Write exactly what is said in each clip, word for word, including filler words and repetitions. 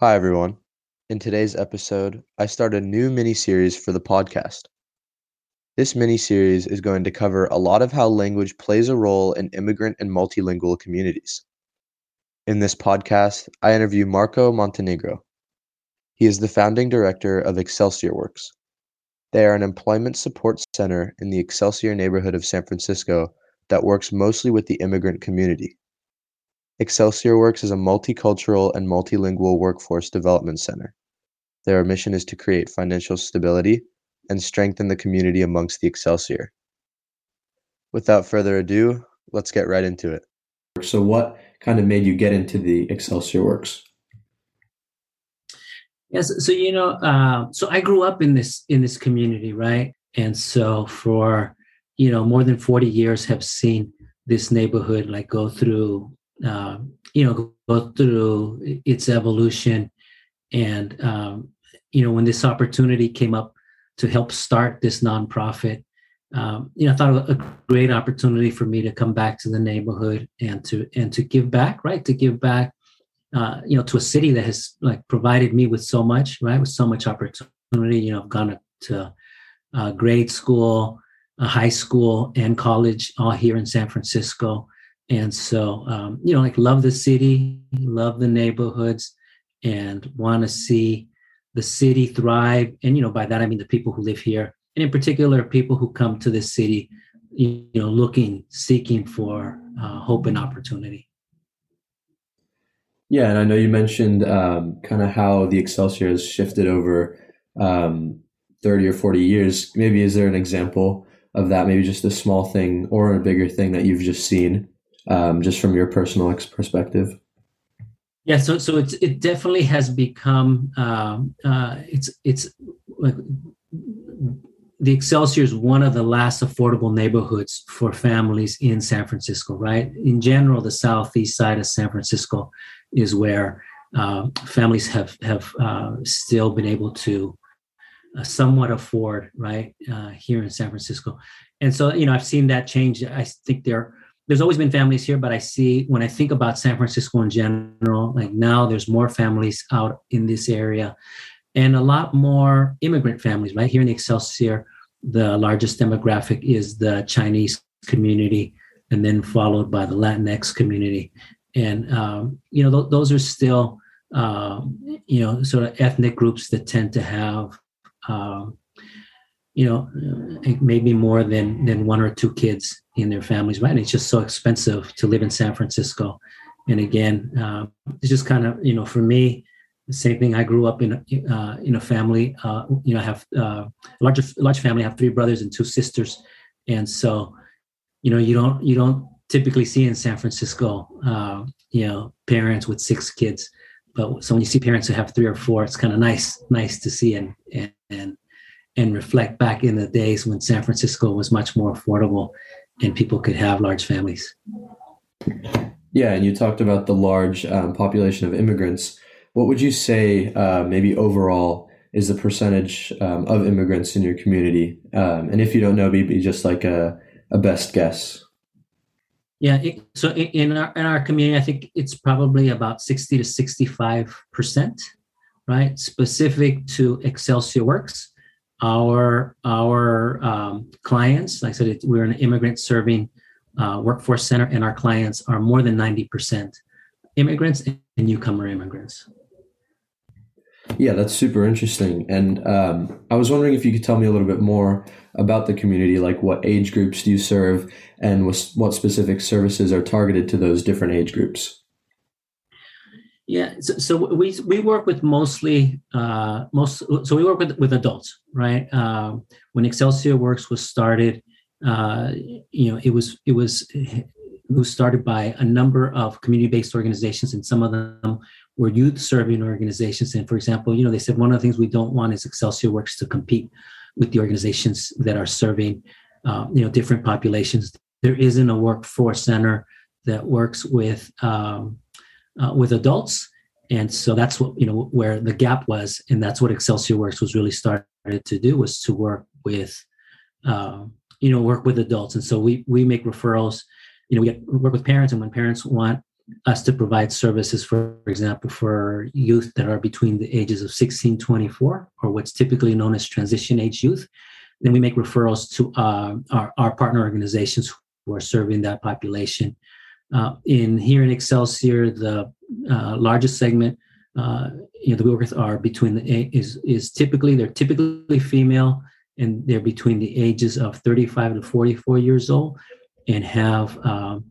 Hi, everyone. In today's episode, I start a new mini-series for the podcast. This mini-series is going to cover a lot of how language plays a role in immigrant and multilingual communities. In this podcast, I interview Marco Montenegro. He is the founding director of Excelsior Works. They are an employment support center in the Excelsior neighborhood of San Francisco that works mostly with the immigrant community. Excelsior Works is a multicultural and multilingual workforce development center. Their mission is to create financial stability and strengthen the community amongst the Excelsior. Without further ado, let's get right into it. So what kind of made you get into the Excelsior Works? Yes, so you know, uh, so I grew up in this in this community, right? And so for, you know, more than forty years have seen this neighborhood like go through Uh, you know, go through its evolution. And, um, you know, when this opportunity came up to help start this nonprofit, um, you know, I thought it was a great opportunity for me to come back to the neighborhood and to and to give back, right? To give back, uh, you know, to a city that has like provided me with so much, right? With so much opportunity. You know, I've gone to uh, grade school, uh, high school, and college all here in San Francisco. And so, um, you know, like love the city, love the neighborhoods, and want to see the city thrive. And, you know, by that, I mean the people who live here, and in particular, people who come to the city, you know, looking, seeking for uh, hope and opportunity. Yeah. And I know you mentioned um, kind of how the Excelsior has shifted over um, thirty or forty years. Maybe is there an example of that? Maybe just a small thing or a bigger thing that you've just seen? Um, just from your personal ex- perspective? Yeah, so so it's, it definitely has become, um, uh, it's it's like the Excelsior is one of the last affordable neighborhoods for families in San Francisco, right? In general, the southeast side of San Francisco is where uh, families have, have uh, still been able to uh, somewhat afford, right, uh, here in San Francisco. And so, you know, I've seen that change. I think there There's always been families here, but I see when I think about San Francisco in general, like now there's more families out in this area and a lot more immigrant families, right? Here in the Excelsior, the largest demographic is the Chinese community and then followed by the Latinx community. And, um, you know, th- those are still, um, you know, sort of ethnic groups that tend to have, um, you know, maybe more than than one or two kids in their families, right? And it's just so expensive to live in San Francisco. And again, uh, it's just kind of, you know, for me, the same thing. I grew up in a, uh, in a family, uh, you know, I have uh, a large, large family. I have three brothers and two sisters. And so, you know, you don't you don't typically see in San Francisco, uh, you know, parents with six kids. But so when you see parents who have three or four, it's kind of nice, nice to see and and and and reflect back in the days when San Francisco was much more affordable and people could have large families. Yeah, and you talked about the large um, population of immigrants. What would you say uh, maybe overall is the percentage um, of immigrants in your community? Um, and if you don't know, be just like a, a best guess. Yeah, it, so in our, in our community, I think it's probably about sixty to sixty-five percent, right? Specific to Excelsior Works. Our our um, clients, like I said, we're an immigrant serving uh, workforce center, and our clients are more than ninety percent immigrants and newcomer immigrants. Yeah, that's super interesting. And um, I was wondering if you could tell me a little bit more about the community, like what age groups do you serve and what specific services are targeted to those different age groups? Yeah, so, so we we work with mostly uh, most so we work with, with adults, right? Um, when Excelsior Works was started, uh, you know, it was it was it was started by a number of community-based organizations, and some of them were youth-serving organizations. And for example, you know, they said one of the things we don't want is Excelsior Works to compete with the organizations that are serving, uh, you know, different populations. There isn't a workforce center that works with. Um, Uh, with adults. And so that's what, you know, where the gap was. And that's what Excelsior Works was really started to do, was to work with, uh, you know, work with adults. And so we we make referrals, you know, we get, work with parents. And when parents want us to provide services, for example, for youth that are between the ages of sixteen to twenty-four, or what's typically known as transition age youth, then we make referrals to uh, our, our partner organizations who are serving that population. Uh, in here in Excelsior, the uh, largest segment uh, you know that we work with are between the is is typically they're typically female, and they're between the ages of thirty-five to forty-four years old, and have um,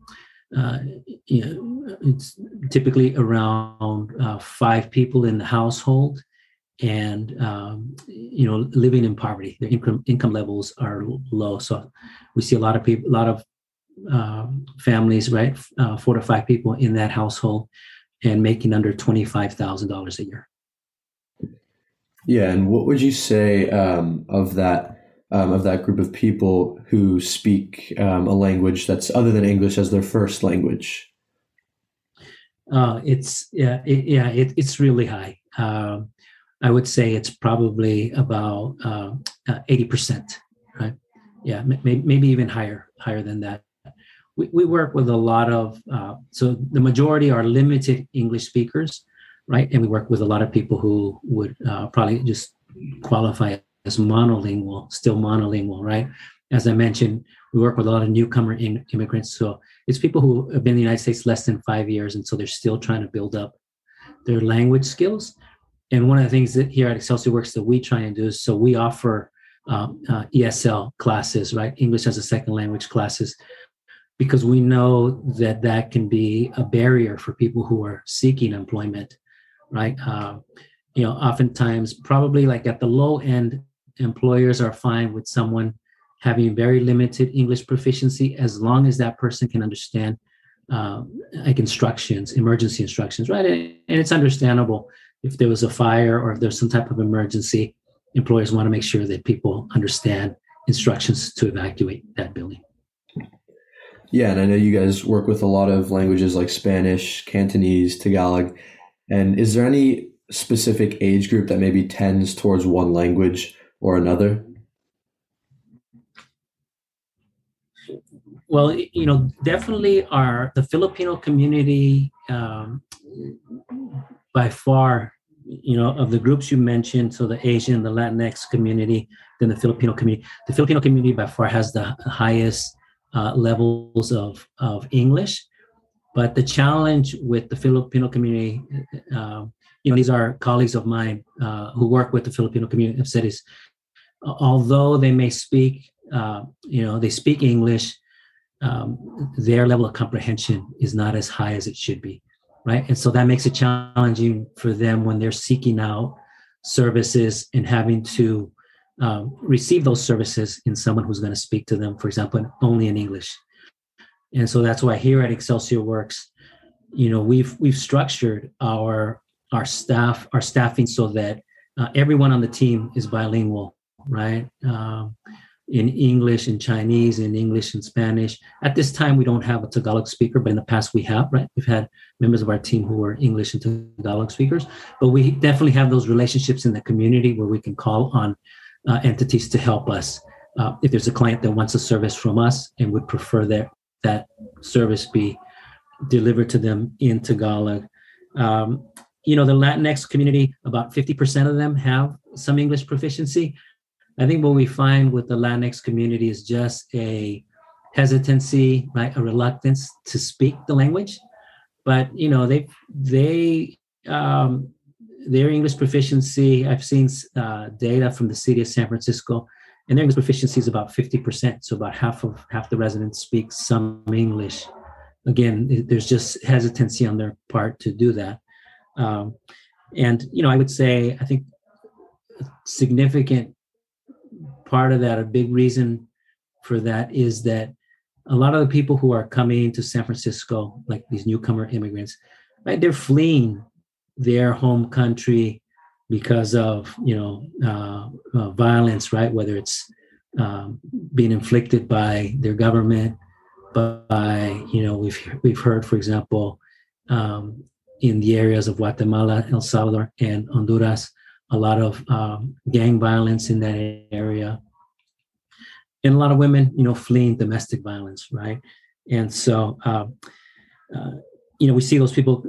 uh, you know, it's typically around uh, five people in the household, and um, you know living in poverty. Their income income levels are low, so we see a lot of people, a lot of Uh, families, right, uh, four to five people in that household, and making under twenty-five thousand dollars a year. Yeah, and what would you say um, of that um, of that group of people who speak um, a language that's other than English as their first language? Uh, it's yeah, it, yeah, it, it's really high. Uh, I would say it's probably about uh, uh, eighty percent, right? Yeah, m- maybe even higher, higher than that. We, we work with a lot of, uh, so the majority are limited English speakers, right? And we work with a lot of people who would uh, probably just qualify as monolingual, still monolingual, right? As I mentioned, we work with a lot of newcomer in, immigrants. So it's people who have been in the United States less than five years. And so they're still trying to build up their language skills. And one of the things that here at Excelsior Works that we try and do is, so we offer um, uh, E S L classes, right? English as a second language classes, because we know that that can be a barrier for people who are seeking employment, right? Uh, you know, oftentimes, probably like at the low end, employers are fine with someone having very limited English proficiency as long as that person can understand uh, like instructions, emergency instructions, right? And it's understandable if there was a fire or if there's some type of emergency, employers want to make sure that people understand instructions to evacuate that building. Yeah, and I know you guys work with a lot of languages like Spanish, Cantonese, Tagalog. And is there any specific age group that maybe tends towards one language or another? Well, you know, definitely our the Filipino community, um, by far, you know, of the groups you mentioned, so the Asian, the Latinx community, then the Filipino community. The Filipino community by far has the highest Uh, levels of, of English, but the challenge with the Filipino community, uh, you know, these are colleagues of mine uh, who work with the Filipino community of cities. Although they may speak, uh, you know, they speak English, um, their level of comprehension is not as high as it should be, right? And so that makes it challenging for them when they're seeking out services and having to Uh, receive those services in someone who's going to speak to them, for example, only in English. And so that's why here at Excelsior Works, you know, we've we've structured our our staff, our staffing so that uh, everyone on the team is bilingual, right? Um, in English and Chinese, in English and Spanish. At this time, we don't have a Tagalog speaker, but in the past we have, right? We've had members of our team who are English and Tagalog speakers, but we definitely have those relationships in the community where we can call on Uh, entities to help us uh, if there's a client that wants a service from us and would prefer that that service be delivered to them in Tagalog. Um, you know, the Latinx community, about fifty percent of them have some English proficiency. I think what we find with the Latinx community is just a hesitancy, right, a reluctance to speak the language. But you know, they they um, their English proficiency, I've seen uh, data from the city of San Francisco, and their English proficiency is about fifty percent. So about half of half the residents speak some English. Again, there's just hesitancy on their part to do that. Um, and, you know, I would say, I think a significant part of that, a big reason for that is that a lot of the people who are coming to San Francisco, like these newcomer immigrants, right, they're fleeing their home country because of, you know, uh, uh, violence, right? Whether it's um, being inflicted by their government, but by, you know, we've we've heard, for example, um, in the areas of Guatemala, El Salvador, and Honduras, a lot of um, gang violence in that area, and a lot of women, you know, fleeing domestic violence, right? And so, uh, uh, you know, we see those people,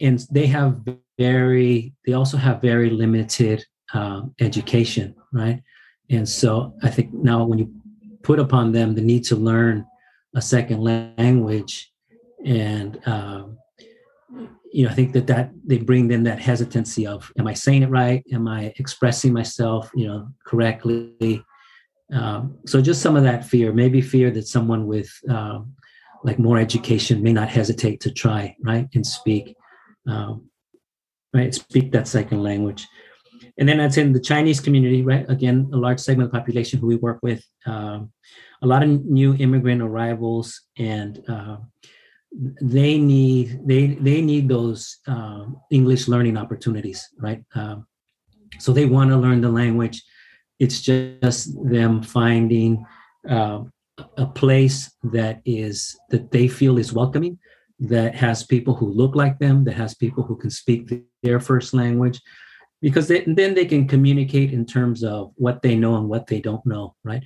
and they have very, they also have very limited um, education, right? And so I think now when you put upon them the need to learn a second language, and um, you know, I think that that they bring then that hesitancy of, am I saying it right? Am I expressing myself, you know, correctly? Um, so just some of that fear, maybe fear that someone with um, like more education may not hesitate to try, right, and speak, um, right, speak that second language. And then that's in the Chinese community, right? Again, a large segment of the population who we work with, um, a lot of new immigrant arrivals, and uh, they need they they need those um, English learning opportunities, right? Um, so they want to learn the language. It's just them finding uh, a place that is that they feel is welcoming, that has people who look like them, that has people who can speak their first language. Because they, then they can communicate in terms of what they know and what they don't know, right?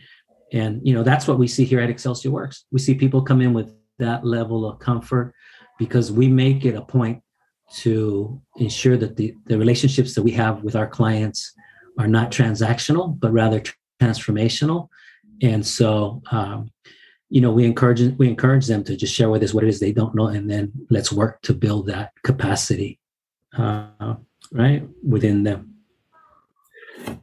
And, you know, that's what we see here at Excelsior Works. We see people come in with that level of comfort because we make it a point to ensure that the, the relationships that we have with our clients are not transactional, but rather transformational. And so, um, you know, we encourage we encourage them to just share with us what it is they don't know, and then let's work to build that capacity. Uh, right within them.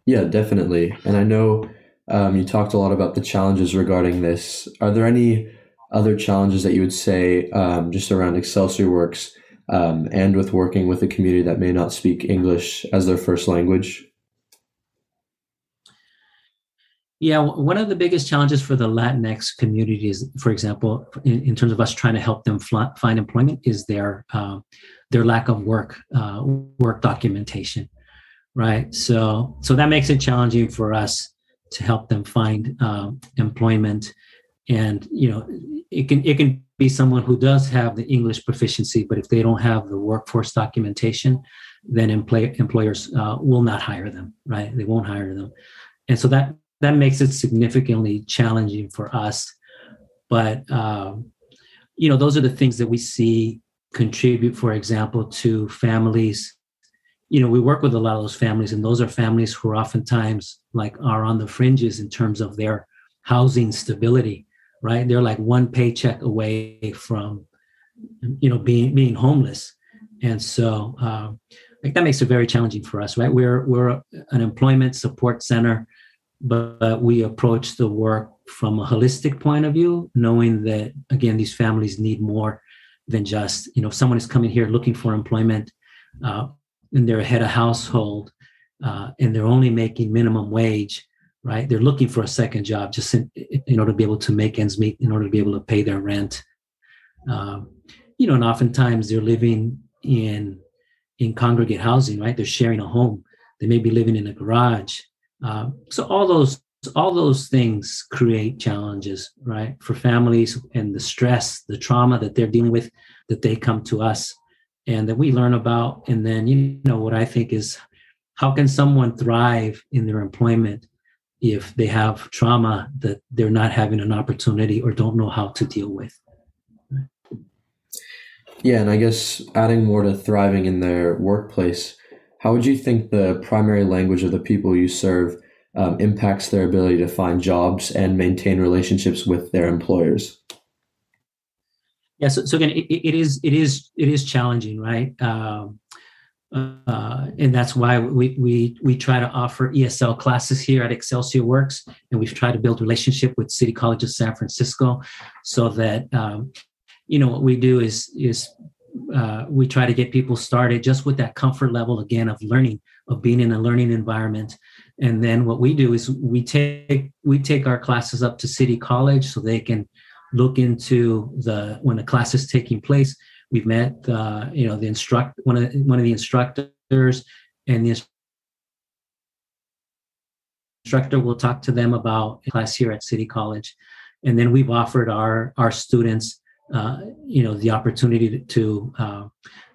Yeah, definitely. And I know um, you talked a lot about the challenges regarding this. Are there any other challenges that you would say um, just around Excelsior Works um, and with working with a community that may not speak English as their first language? Yeah, one of the biggest challenges for the Latinx community is, for example, in, in terms of us trying to help them fly, find employment, is their uh, their lack of work uh, work documentation, right? So, so that makes it challenging for us to help them find uh, employment, and you know, it can it can be someone who does have the English proficiency, but if they don't have the workforce documentation, then empl- employers uh, will not hire them, right? They won't hire them, and so that. That makes it significantly challenging for us. But, um, you know, those are the things that we see contribute, for example, to families. You know, we work with a lot of those families, and those are families who are oftentimes like are on the fringes in terms of their housing stability, right? They're like one paycheck away from, you know, being being homeless. And so um, like that makes it very challenging for us, right? We're, we're an employment support center, but we approach the work from a holistic point of view, knowing that, again, these families need more than just, you know, if someone is coming here looking for employment uh, and they're a head of household uh, and they're only making minimum wage, right? They're looking for a second job just in, in order to be able to make ends meet, in order to be able to pay their rent. Um, you know, and oftentimes they're living in, in congregate housing, right? They're sharing a home. They may be living in a garage. Uh, so all those all those things create challenges, right, for families, and the stress, the trauma that they're dealing with, that they come to us and that we learn about. And then, you know, what I think is, how can someone thrive in their employment if they have trauma that they're not having an opportunity or don't know how to deal with? Yeah, and I guess adding more to thriving in their workplace, how would you think the primary language of the people you serve um, impacts their ability to find jobs and maintain relationships with their employers? Yeah, so, so again, it, it is it is it is challenging, right? Um, uh, and that's why we we we try to offer E S L classes here at Excelsior Works, and we've tried to build relationship with City College of San Francisco, so that um, you know, what we do is is. Uh, we try to get people started just with that comfort level, again, of learning, of being in a learning environment. And then what we do is we take we take our classes up to City College so they can look into the when the class is taking place. We've met uh, you know the instruct one of one of the instructors, and the instructor will talk to them about a class here at City College, and then we've offered our our students. Uh, you know, the opportunity to to, uh,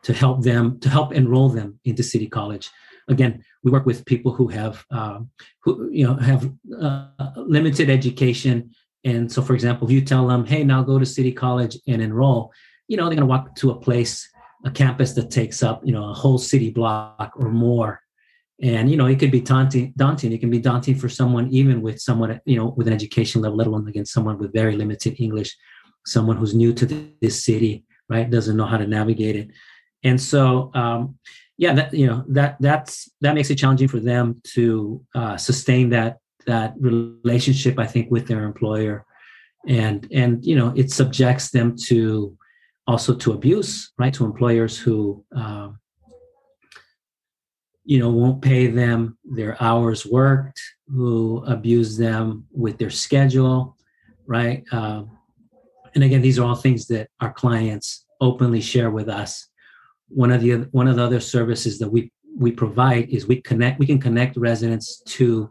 to help them, to help enroll them into City College. Again, we work with people who have, um, who you know, have uh, limited education. And so, for example, if you tell them, hey, now go to City College and enroll, you know, they're going to walk to a place, a campus that takes up, you know, a whole city block or more. And, you know, it could be daunting, daunting. It can be daunting for someone, even with someone, you know, with an education level, let alone, again, someone with very limited English, someone who's new to the, this city, right, doesn't know how to navigate it. And so, um, yeah, that, you know, that that's that makes it challenging for them to uh, sustain that that relationship, I think, with their employer. And, and, you know, it subjects them to also to abuse, right, to employers who, um, you know, won't pay them their hours worked, who abuse them with their schedule, right? Um, and again, these are all things that our clients openly share with us. One of the other, one of the other services that we we provide is we connect we can connect residents to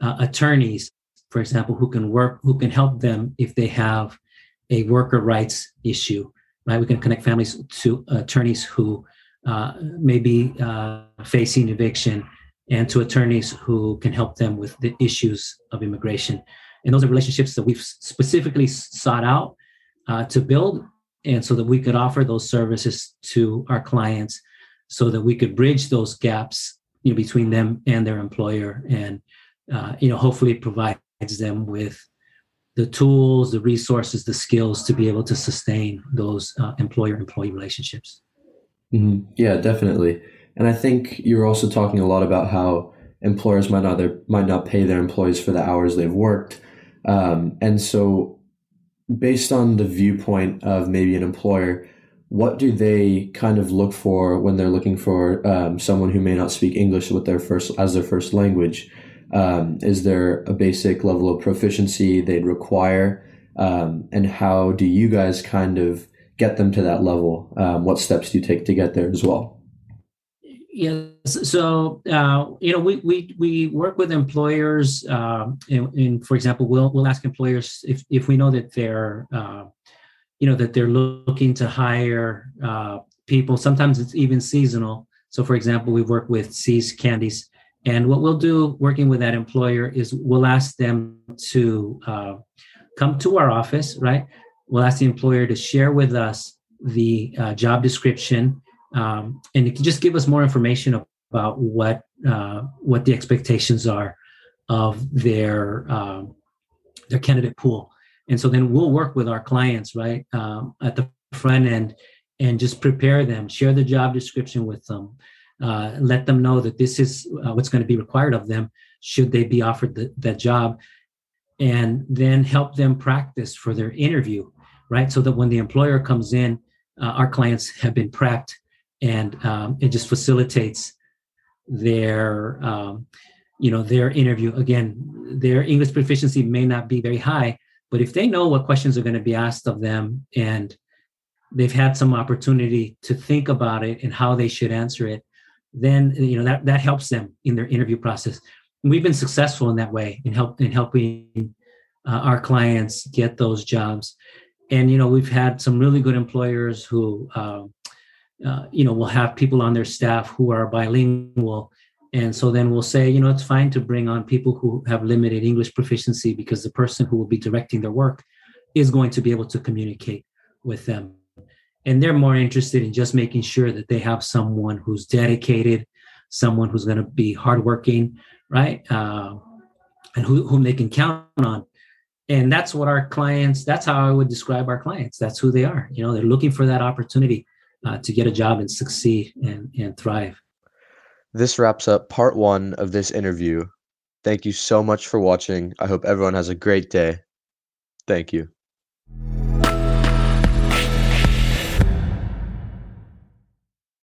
uh, attorneys, for example, who can work who can help them if they have a worker rights issue, right? We can connect families to attorneys who uh, may be uh, facing eviction, and to attorneys who can help them with the issues of immigration. And those are relationships that we've specifically sought out uh, to build. And so that we could offer those services to our clients so that we could bridge those gaps, you know, between them and their employer, and, uh, you know, hopefully provides them with the tools, the resources, the skills to be able to sustain those uh, employer-employee relationships. Mm-hmm. Yeah, definitely. And I think you're also talking a lot about how employers might not, their, might not pay their employees for the hours they've worked. Um, and so based on the viewpoint of maybe an employer, what do they kind of look for when they're looking for um, someone who may not speak English with their first as their first language? Um, is there a basic level of proficiency they'd require? Um, and how do you guys kind of get them to that level? Um, what steps do you take to get there as well? Yes. So, uh, you know, we, we, we work with employers, um, and, and for example, we'll, we'll ask employers if, if we know that they're, uh, you know, that they're looking to hire uh, people. Sometimes it's even seasonal. So for example, we work with See's Candies, and what we'll do working with that employer is we'll ask them to uh, come to our office, right? We'll ask the employer to share with us the uh, job description, Um, and it can just give us more information about what uh, what the expectations are of their um, their candidate pool. And so then we'll work with our clients, right, um, at the front end, and just prepare them, share the job description with them, uh, let them know that this is uh, what's going to be required of them should they be offered the, that job, and then help them practice for their interview, right, so that when the employer comes in, uh, our clients have been prepped. And um, it just facilitates their, um, you know, their interview. Again, their English proficiency may not be very high, but if they know what questions are going to be asked of them and they've had some opportunity to think about it and how they should answer it, then, you know, that, that helps them in their interview process. And we've been successful in that way in, help, in helping uh, our clients get those jobs. And, you know, we've had some really good employers who, um, Uh, you know, we'll have people on their staff who are bilingual. And so then we'll say, you know, it's fine to bring on people who have limited English proficiency because the person who will be directing their work is going to be able to communicate with them. And they're more interested in just making sure that they have someone who's dedicated, someone who's going to be hardworking, right? Uh, and who, whom they can count on. And that's what our clients, that's how I would describe our clients. That's who they are. You know, they're looking for that opportunity Uh, to get a job and succeed and, and thrive. This wraps up part one of this interview. Thank you so much for watching. I hope everyone has a great day. Thank you.